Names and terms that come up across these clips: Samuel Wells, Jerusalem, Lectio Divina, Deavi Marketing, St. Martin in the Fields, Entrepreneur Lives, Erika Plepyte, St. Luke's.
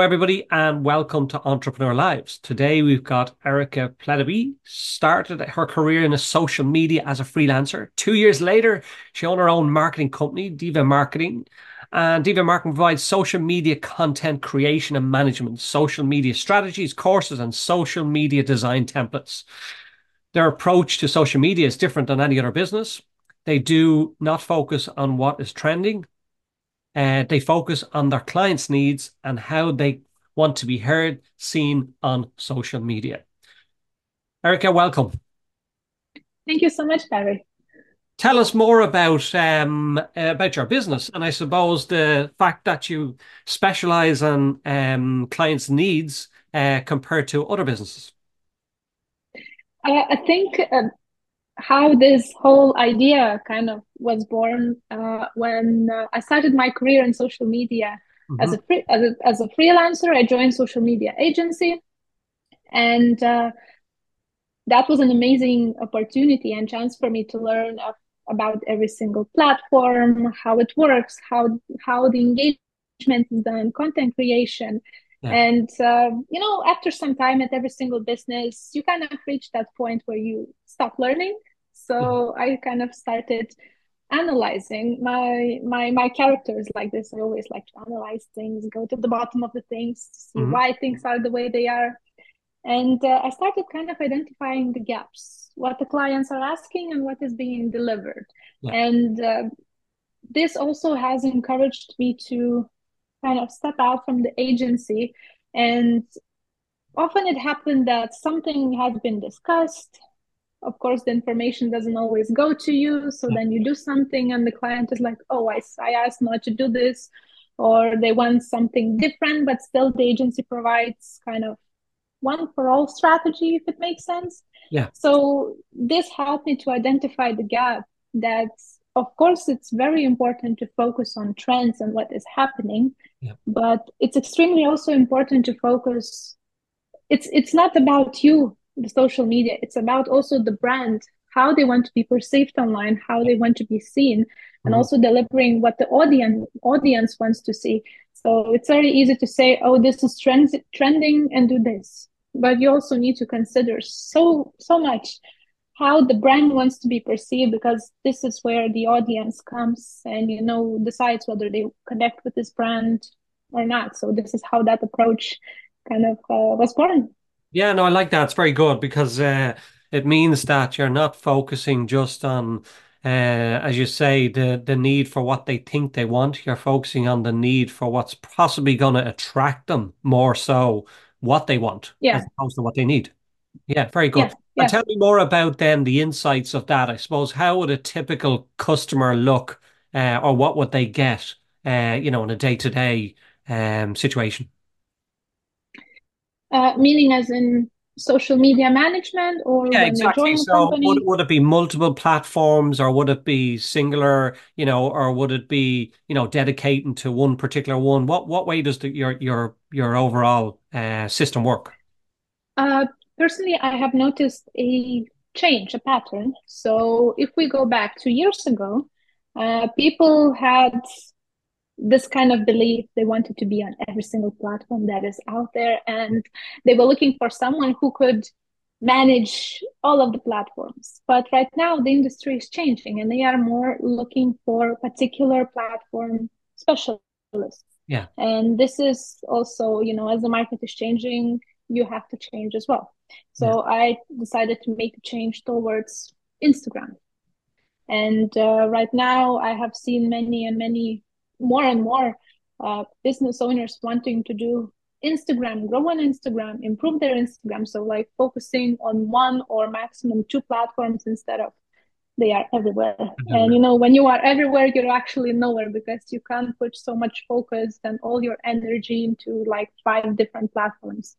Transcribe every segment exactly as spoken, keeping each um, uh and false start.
Hello, everybody, and welcome to Entrepreneur Lives. Today, we've got Erika Plepyte. Started her career in social media as a freelancer. Two years later, she owned her own marketing company, Deavi Marketing. And Deavi Marketing provides social media content creation and management, social media strategies, courses, and social media design templates. Their approach to social media is different than any other business. They do not focus on what is trending. Uh, they focus on their clients' needs and how they want to be heard, seen on social media. Erika, welcome. Thank you so much, Barry. Tell us more about um, about your business, and I suppose the fact that you specialize on um, clients' needs uh, compared to other businesses. Uh, I think uh, how this whole idea kind of was born uh, when uh, I started my career in social media. Mm-hmm. as, a free, as a as a freelancer, I joined social media agency, and uh, that was an amazing opportunity and chance for me to learn of, about every single platform, how it works, how how the engagement is done, content creation. Yeah. And, uh, you know, after some time at every single business, you kind of reach that point where you stop learning. So yeah. I kind of started analyzing my, my, my characters like this. I always like to analyze things, go to the bottom of the things, see mm-hmm. why things are the way they are. And uh, I started kind of identifying the gaps, what the clients are asking and what is being delivered. Yeah. And uh, this also has encouraged me to kind of step out from the agency. And often it happened that something has been discussed. Of course, the information doesn't always go to you. So then you do something and the client is like, oh, I, I asked not to do this, or they want something different, but still the agency provides kind of one for all strategy, if it makes sense. Yeah. So this helped me to identify the gap that, of course, it's very important to focus on trends and what is happening, yeah. but it's extremely also important to focus. It's it's not about you, the social media. It's about also the brand, how they want to be perceived online, how they want to be seen, mm-hmm. and also delivering what the audience audience wants to see. So it's very easy to say, oh, this is trends, trending and do this. But you also need to consider so so much how the brand wants to be perceived, because this is where the audience comes and, you know, decides whether they connect with this brand or not. So this is how that approach kind of uh, was born. Yeah, no, I like that. It's very good, because uh, it means that you're not focusing just on, uh, as you say, the, the need for what they think they want. You're focusing on the need for what's possibly going to attract them more so what they want yeah. as opposed to what they need. Yeah, very good. Yeah. Yeah. Tell me more about then the insights of that. I suppose, how would a typical customer look, uh, or what would they get, uh, you know, in a day-to-day um, situation? Uh, meaning as in social media management, or yeah, exactly. So would, would it be multiple platforms, or would it be singular, you know, or would it be, you know, dedicating to one particular one? What what way does the, your your your overall uh, system work? Uh. Personally, I have noticed a change, a pattern. So if we go back two years ago, uh, people had this kind of belief. They wanted to be on every single platform that is out there, and they were looking for someone who could manage all of the platforms. But right now, the industry is changing, and they are more looking for particular platform specialists. Yeah. And this is also, you know, as the market is changing, you have to change as well. So yeah. I decided to make a change towards Instagram. And uh, right now I have seen many and many more and more uh, business owners wanting to do Instagram, grow on Instagram, improve their Instagram. So like focusing on one or maximum two platforms instead of they are everywhere. Mm-hmm. And, you know, when you are everywhere, you're actually nowhere, because you can't put so much focus and all your energy into like five different platforms.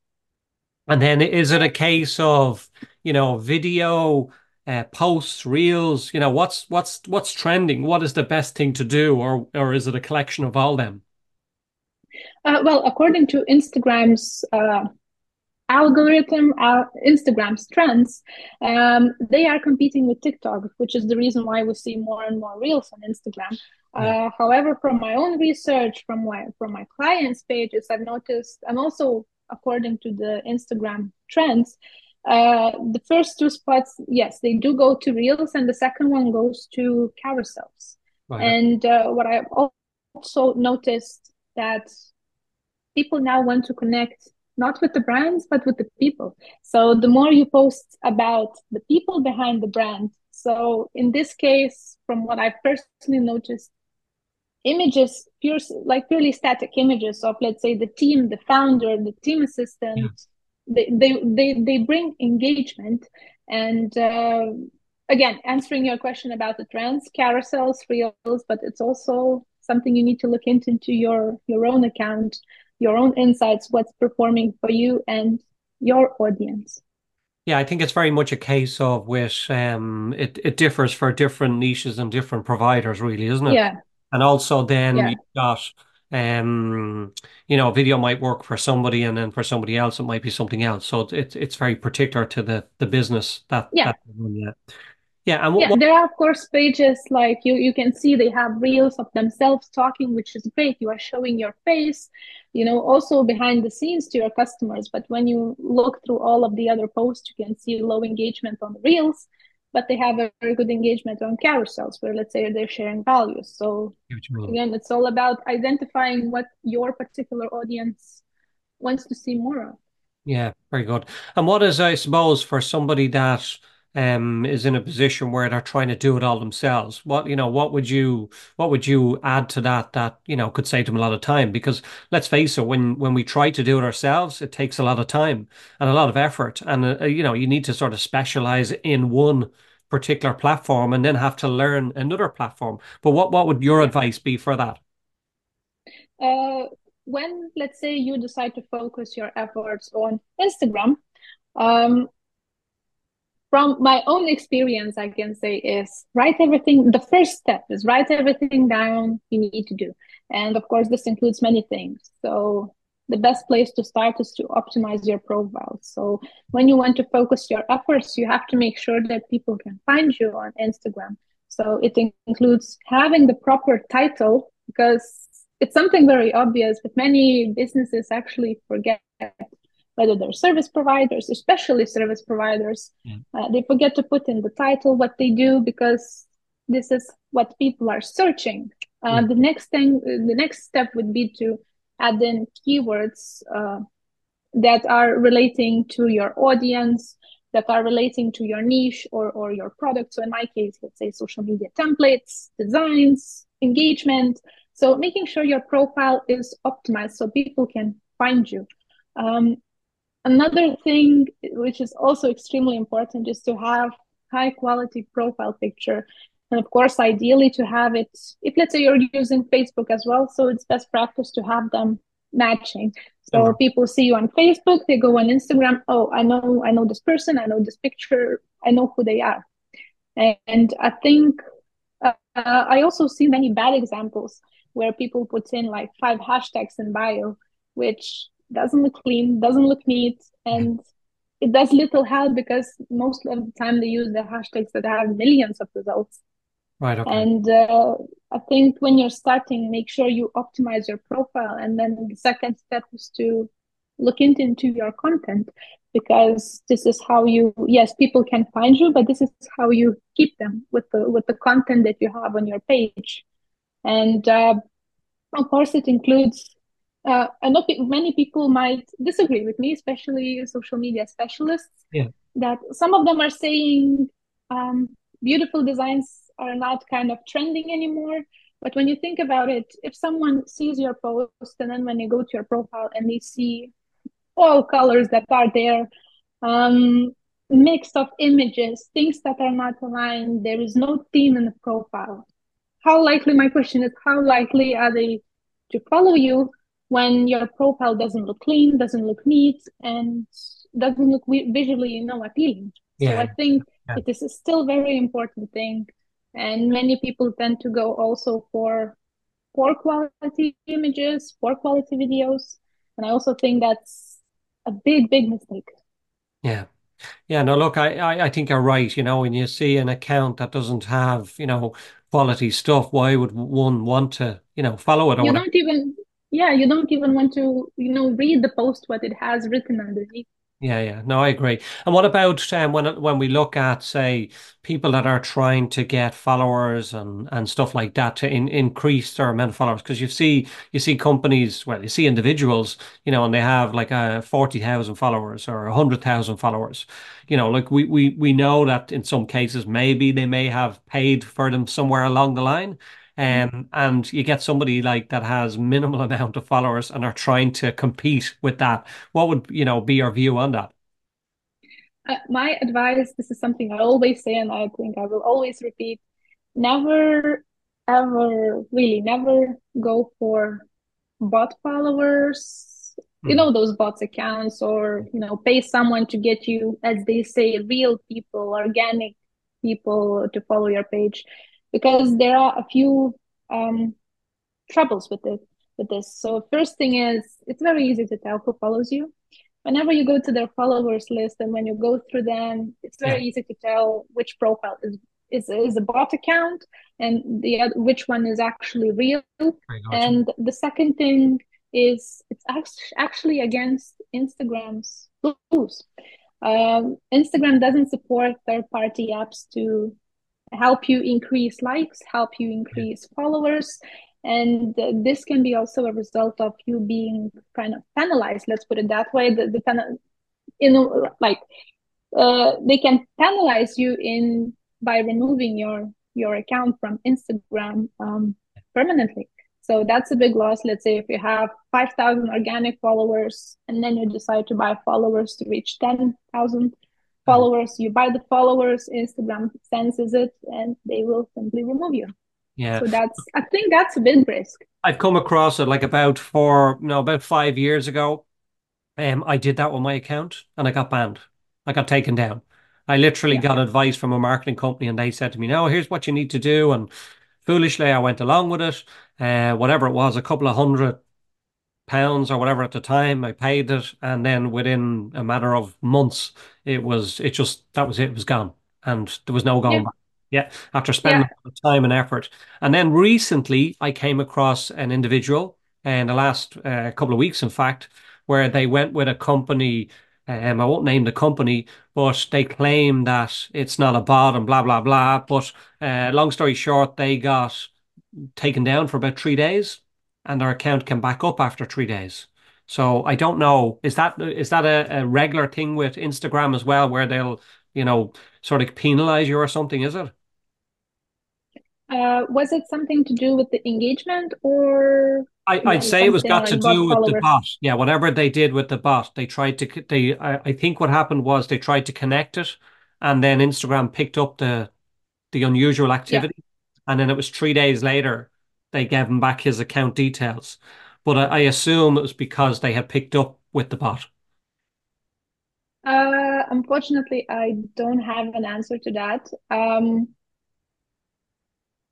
And then is it a case of, you know, video, uh, posts, reels, you know, what's what's what's trending? What is the best thing to do? Or or is it a collection of all them? Uh, well, according to Instagram's uh, algorithm, our Instagram's trends, um, they are competing with TikTok, which is the reason why we see more and more reels on Instagram. Uh, however, from my own research, from my, from my clients' pages, I've noticed, and also according to the Instagram trends, uh, the first two spots, yes, they do go to reels, and the second one goes to carousels. Wow. And uh, what I've also noticed that people now want to connect not with the brands, but with the people. So the more you post about the people behind the brand, so in this case, from what I've personally noticed, images, pure, like purely static images of, let's say, the team, the founder, the team assistant, yeah. they, they, they, they bring engagement. And uh, again, answering your question about the trends, carousels, reels, but it's also something you need to look into, into your, your own account, your own insights, what's performing for you and your audience. Yeah, I think it's very much a case of which um, it, it differs for different niches and different providers, really, isn't it? Yeah. And also then yeah. you've got, um, you know, a video might work for somebody, and then for somebody else, it might be something else. So it's it's very particular to the, the business. That, yeah. That, yeah. Yeah, and what, yeah, what... there are, of course, pages like you, you can see they have reels of themselves talking, which is great. You are showing your face, you know, also behind the scenes to your customers. But when you look through all of the other posts, you can see low engagement on reels, but they have a very good engagement on carousels where, let's say, they're sharing values. So, again, it's all about identifying what your particular audience wants to see more of. Yeah, very good. And what is, I suppose, for somebody that... Um, is in a position where they're trying to do it all themselves. What you know, what would you, what would you add to that? That you know could save them a lot of time. Because let's face it, when when we try to do it ourselves, it takes a lot of time and a lot of effort. And uh, you know, you need to sort of specialize in one particular platform and then have to learn another platform. But what what would your advice be for that? Uh, when let's say you decide to focus your efforts on Instagram, um. From my own experience, I can say is write everything. The first step is write everything down you need to do. And of course, this includes many things. So the best place to start is to optimize your profile. So when you want to focus your efforts, you have to make sure that people can find you on Instagram. So it includes having the proper title, because it's something very obvious, but many businesses actually forget whether they're service providers, especially service providers, yeah. uh, they forget to put in the title what they do, because this is what people are searching. Uh, yeah. The next thing, the next step would be to add in keywords uh, that are relating to your audience, that are relating to your niche or, or your product. So in my case, let's say social media templates, designs, engagement. So making sure your profile is optimized so people can find you. Um, Another thing which is also extremely important is to have high quality profile picture. And of course, ideally to have it, if let's say you're using Facebook as well, so it's best practice to have them matching. So yeah. people see you on Facebook, they go on Instagram, oh, I know, I know this person, I know this picture, I know who they are. And, and I think uh, I also see many bad examples where people put in like five hashtags in bio, which doesn't look clean, doesn't look neat, and it does little help because most of the time they use the hashtags that have millions of results. Right. Okay. And uh, I think when you're starting, make sure you optimize your profile. And then the second step is to look into, into your content, because this is how you, yes, people can find you, but this is how you keep them with the, with the content that you have on your page. And uh, of course, it includes Uh, I know pe- many people might disagree with me, especially social media specialists, yeah. that some of them are saying um, beautiful designs are not kind of trending anymore. But when you think about it, if someone sees your post and then when they go to your profile and they see all colors that are there, um, mix of images, things that are not aligned, there is no theme in the profile. How likely, my question is, how likely are they to follow you when your profile doesn't look clean, doesn't look neat, and doesn't look visually, you know, appealing? Yeah. So I think yeah. it is still a very important thing. And many people tend to go also for poor quality images, poor quality videos. And I also think that's a big, big mistake. Yeah. Yeah, no, look, I, I, I think you're right. You know, when you see an account that doesn't have, you know, quality stuff, why would one want to, you know, follow it? You don't even, yeah, you don't even want to, you know, read the post, what it has written underneath. Yeah, yeah. No, I agree. And what about um, when when we look at, say, people that are trying to get followers and, and stuff like that to in, increase their amount of followers? Because you see you see companies, well, you see individuals, you know, and they have like uh, forty thousand followers or one hundred thousand followers. You know, like we, we, we know that in some cases, maybe they may have paid for them somewhere along the line. Um, and you get somebody like that has minimal amount of followers and are trying to compete with that. What would, you know, be your view on that? Uh, my advice, this is something I always say, and I think I will always repeat, never, ever, really never go for bot followers, mm. you know, those bots accounts, or, you know, pay someone to get you, as they say, real people, organic people to follow your page. Because there are a few um, troubles with it, with this. So first thing is, it's very easy to tell who follows you. Whenever you go to their followers list and when you go through them, it's very yeah. easy to tell which profile is is, is a bot account and the other, which one is actually real. And the second thing is, it's actually against Instagram's rules. Um, Instagram doesn't support third-party apps to help you increase likes, help you increase followers. And this can be also a result of you being kind of penalized, let's put it that way. The, the pen, you know, like uh, they can penalize you in by removing your, your account from Instagram um, permanently. So that's a big loss. Let's say if you have five thousand organic followers and then you decide to buy followers to reach ten thousand followers, you buy the followers, Instagram senses it, and they will simply remove you. Yeah. So that's, I think that's a big risk. I've come across it like about four, no, about five years ago. Um, I did that with my account and I got banned. I got taken down. I literally yeah. got advice from a marketing company and they said to me, no, here's what you need to do. And foolishly, I went along with it. Uh, whatever it was, a couple of hundred pounds or whatever at the time, I paid it, and then within a matter of months it was it just that was it, it was gone, and there was no going yeah. back yeah after spending yeah. time and effort. And then recently I came across an individual in the last uh, couple of weeks, in fact, where they went with a company, um, I won't name the company, but they claim that it's not a bot and blah blah blah, but uh, long story short, they got taken down for about three days. And their account can back up after three days. So I don't know. Is that is that a, a regular thing with Instagram as well, where they'll, you know, sort of penalize you or something? Is it? Uh, was it something to do with the engagement, or? I, I'd know, say it was got like to do with followers. The bot. Yeah, whatever they did with the bot, they tried to. They I, I think what happened was they tried to connect it, and then Instagram picked up the the unusual activity, yeah. and then it was three days later. They gave him back his account details. But I, I assume it was because they had picked up with the bot. Uh, unfortunately, I don't have an answer to that. Um,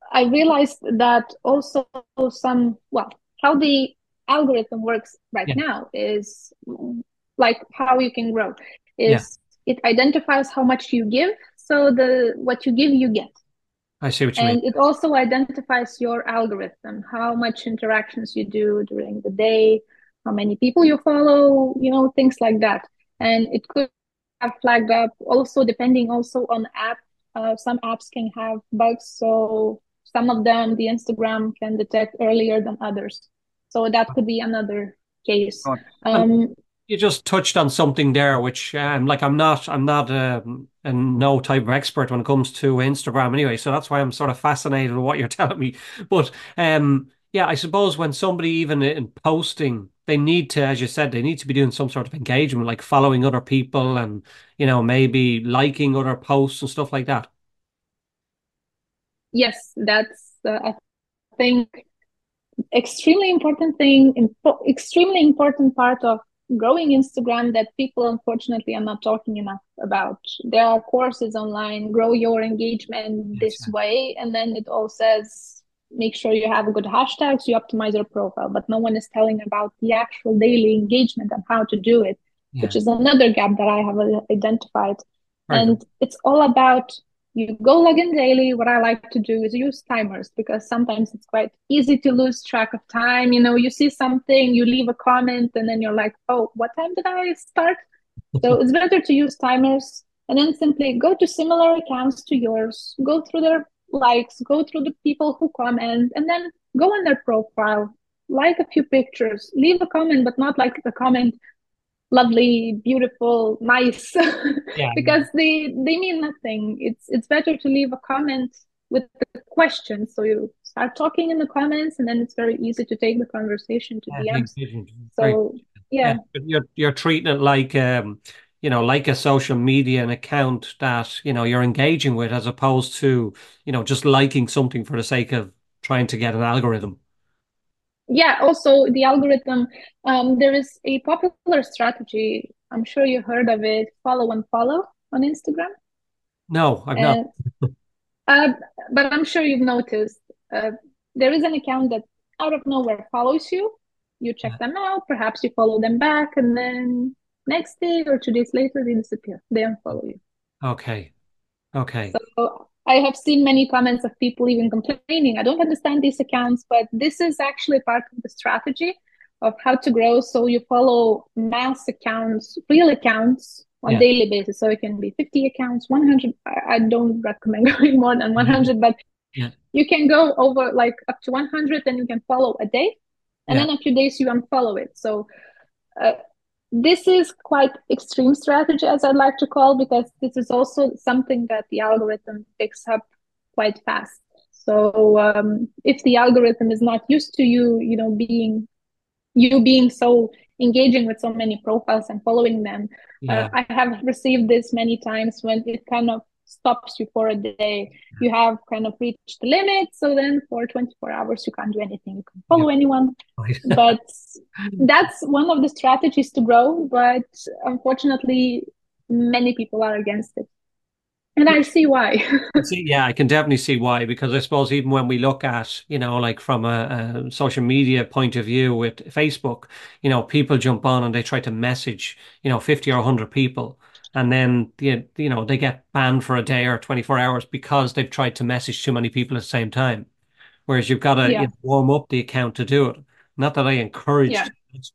I realized that also some, well, how the algorithm works right yeah. now is like how you can grow. Is yeah. It identifies how much you give. So the what you give, you get. I see what you mean. And it also identifies your algorithm, how much interactions you do during the day, how many people you follow, you know, things like that. And it could have flagged up also depending also on app. Uh, some apps can have bugs. So some of them, the Instagram can detect earlier than others. So that could be another case. Um, you just touched on something there, which um, like I'm not, I'm not a, a no type of expert when it comes to Instagram anyway. So that's why I'm sort of fascinated with what you're telling me. But um, yeah, I suppose when somebody even in posting, they need to, as you said, they need to be doing some sort of engagement, like following other people and, you know, maybe liking other posts and stuff like that. Yes, that's, uh, I think, extremely important thing, impo- extremely important part of growing Instagram that people unfortunately are not talking enough about. There are courses online, grow your engagement yes. this way, and then it all says make sure you have a good hashtags, you optimize your profile, but no one is telling about the actual daily engagement and how to do it, yeah. which is another gap that I have identified. Right. And it's all about, you go log in daily. What I like to do is use timers, because sometimes it's quite easy to lose track of time. You know, you see something, you leave a comment, and then you're like, oh, what time did I start? So it's better to use timers, and then simply go to similar accounts to yours, go through their likes, go through the people who comment, and then go on their profile, like a few pictures, leave a comment, but not like the comment, lovely, beautiful, nice, yeah, because yeah. they they mean nothing. It's it's better to leave a comment with the question. So you start talking in the comments, and then it's very easy to take the conversation to yeah, the end. So yeah. yeah, you're you're treating it like um you know like a social media an account that you know you're engaging with, as opposed to you know just liking something for the sake of trying to get an algorithm. Yeah, also the algorithm, um, there is a popular strategy, I'm sure you heard of it, follow and follow on Instagram. No, I've uh, not. uh, but I'm sure you've noticed, uh, there is an account that out of nowhere follows you, you check yeah. them out, perhaps you follow them back, and then next day or two days later, they disappear, they unfollow you. Okay, okay. So, I have seen many comments of people even complaining, I don't understand these accounts, but this is actually part of the strategy of how to grow. So you follow mass accounts, real accounts on a yeah. daily basis. So it can be fifty accounts, one hundred. I don't recommend going more than one hundred, but yeah. you can go over like up to one hundred, and you can follow a day. And yeah. then a few days you unfollow it. So uh, this is quite extreme strategy, as I like to call, because this is also something that the algorithm picks up quite fast. So um, if the algorithm is not used to you, you know, being you being so engaging with so many profiles and following them, yeah. uh, I have received this many times when it kind of stops you for a day. You have kind of reached the limit, so then for twenty-four hours you can't do anything, you can't follow yeah. anyone. But that's one of the strategies to grow, but unfortunately many people are against it, and I see why. see, yeah I can definitely see why, because I suppose even when we look at you know like from a, a social media point of view with Facebook, you know people jump on and they try to message you know fifty or one hundred people. And then, you know, they get banned for a day or twenty-four hours because they've tried to message too many people at the same time. Whereas you've got to yeah. you know, warm up the account to do it. Not that I encourage yeah.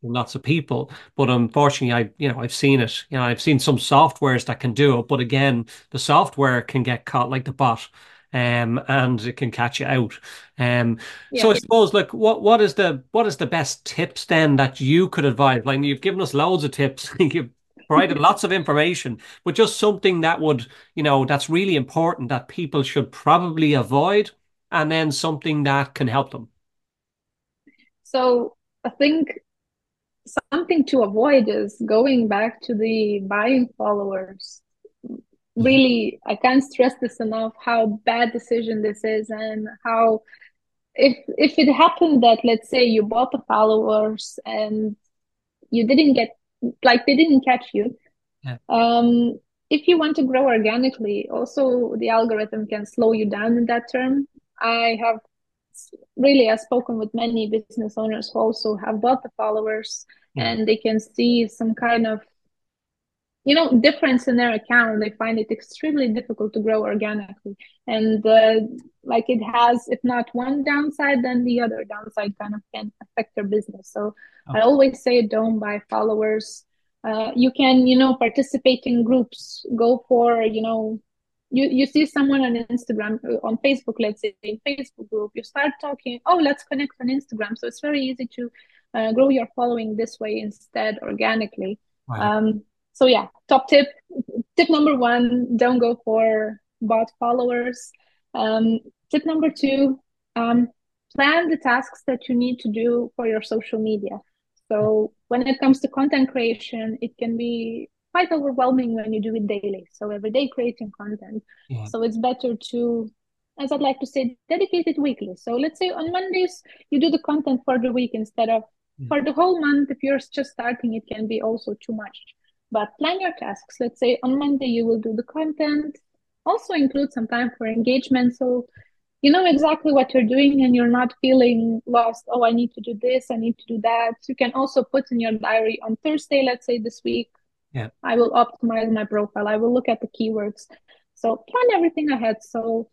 lots of people, but unfortunately, I, you know, I've seen it. You know, I've seen some softwares that can do it. But again, the software can get caught like the bot. Um, and it can catch you out. Um, yeah. So I suppose, look, what what is the what is the best tips then that you could advise? Like, you've given us loads of tips. You've provided lots of information, but just something that would, you know, that's really important that people should probably avoid, and then something that can help them. So I think something to avoid is going back to the buying followers. Really, I can't stress this enough, how bad decision this is, and how if if it happened that, let's say, you bought the followers and you didn't get like they didn't catch you. Yeah. Um, if you want to grow organically, also the algorithm can slow you down in that term. I have really I've spoken with many business owners who also have bought the followers, yeah. and they can see some kind of, you know, difference in their account. They find it extremely difficult to grow organically. And uh, like it has, if not one downside, then the other downside kind of can affect their business. So okay. I always say don't buy followers. Uh, you can, you know, participate in groups. Go for, you know, you, you see someone on Instagram, on Facebook, let's say, Facebook group. You start talking, oh, let's connect on Instagram. So it's very easy to uh, grow your following this way instead organically. Wow. Um, So yeah, top tip, tip number one, don't go for bot followers. Um, tip number two, um, plan the tasks that you need to do for your social media. So when it comes to content creation, it can be quite overwhelming when you do it daily. So every day creating content. Yeah. So it's better to, as I'd like to say, dedicate it weekly. So let's say on Mondays, you do the content for the week instead of yeah. for the whole month. If you're just starting, it can be also too much. But plan your tasks. Let's say on Monday you will do the content. Also include some time for engagement. So you know exactly what you're doing and you're not feeling lost. Oh, I need to do this. I need to do that. You can also put in your diary on Thursday, let's say this week, Yeah. I will optimize my profile. I will look at the keywords. So plan everything ahead. So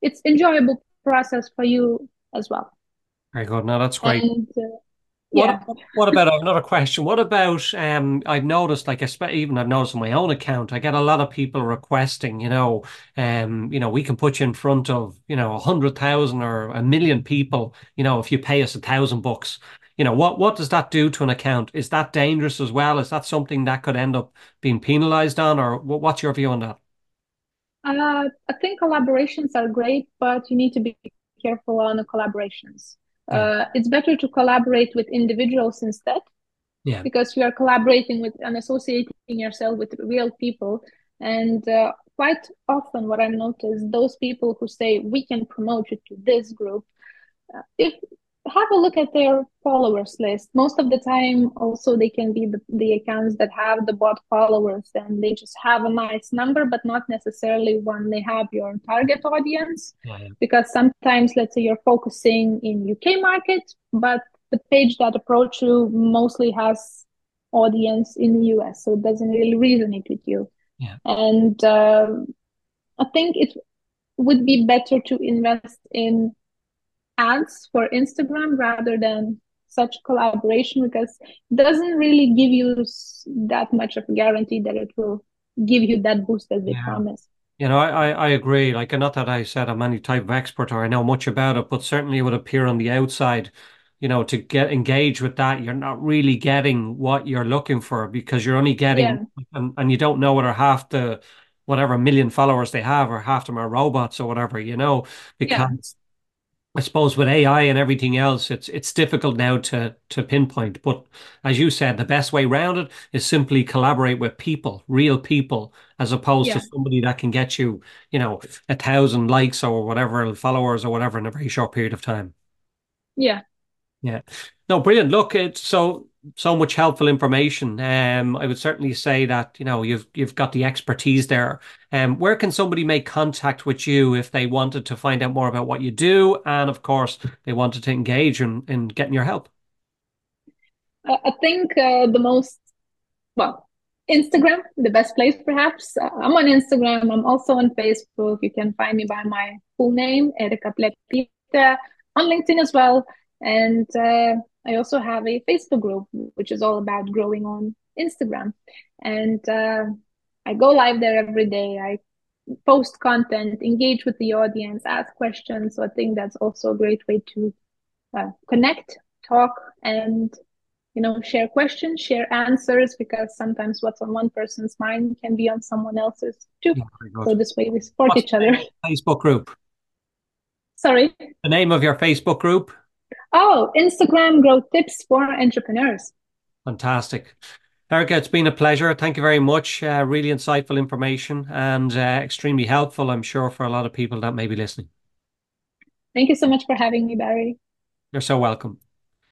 it's enjoyable process for you as well. Very good. No, that's great. And, uh, yeah. What, what about another question? What about um? I've noticed, like, even I've noticed on my own account, I get a lot of people requesting, you know, um, you know, we can put you in front of, you know, a hundred thousand or a million people, you know, if you pay us a thousand bucks. You know, what what does that do to an account? Is that dangerous as well? Is that something that could end up being penalized on, or what's your view on that? Uh, I think collaborations are great, but you need to be careful on the collaborations. Uh, it's better to collaborate with individuals instead, yeah. because you are collaborating with and associating yourself with real people. And uh, quite often what I've noticed, those people who say, we can promote you to this group, uh, if have a look at their followers list. Most of the time, also, they can be the, the accounts that have the bot followers, and they just have a nice number, but not necessarily when they have your target audience. Yeah. Because sometimes, let's say, you're focusing in U K market, but the page that approach you mostly has audience in the U S, so it doesn't really resonate with you. Yeah. And uh, I think it would be better to invest in ads for Instagram rather than such collaboration, because it doesn't really give you that much of a guarantee that it will give you that boost as they yeah. promise. You know, I, I agree. Like, not that I said I'm any type of expert or I know much about it, but certainly it would appear on the outside, you know, to get engaged with that, you're not really getting what you're looking for, because you're only getting, yeah. and, and you don't know whether half the, whatever million followers they have or half them are robots or whatever, you know, because... Yeah. I suppose with A I and everything else, it's it's difficult now to to pinpoint. But as you said, the best way around it is simply collaborate with people, real people, as opposed yeah. to somebody that can get you, you know, a thousand likes or whatever, followers or whatever in a very short period of time. Yeah. Yeah. No, brilliant. Look, it's so... so much helpful information. Um, I would certainly say that, you know, you've you've got the expertise there. Um, where can somebody make contact with you if they wanted to find out more about what you do, and of course they wanted to engage in, in getting your help? I think uh, the most well Instagram, the best place perhaps. I'm on Instagram. I'm also on Facebook. You can find me by my full name, Erika Plepyte, on LinkedIn as well, and. Uh, I also have a Facebook group, which is all about growing on Instagram. And uh, I go live there every day. I post content, engage with the audience, ask questions. So I think that's also a great way to uh, connect, talk, and, you know, share questions, share answers, because sometimes what's on one person's mind can be on someone else's too. Oh, so this way we support what's each other. Facebook group. Sorry? The name of your Facebook group? Oh, Instagram growth tips for entrepreneurs. Fantastic. Erika, it's been a pleasure. Thank you very much. Uh, really insightful information and uh, extremely helpful, I'm sure, for a lot of people that may be listening. Thank you so much for having me, Barry. You're so welcome.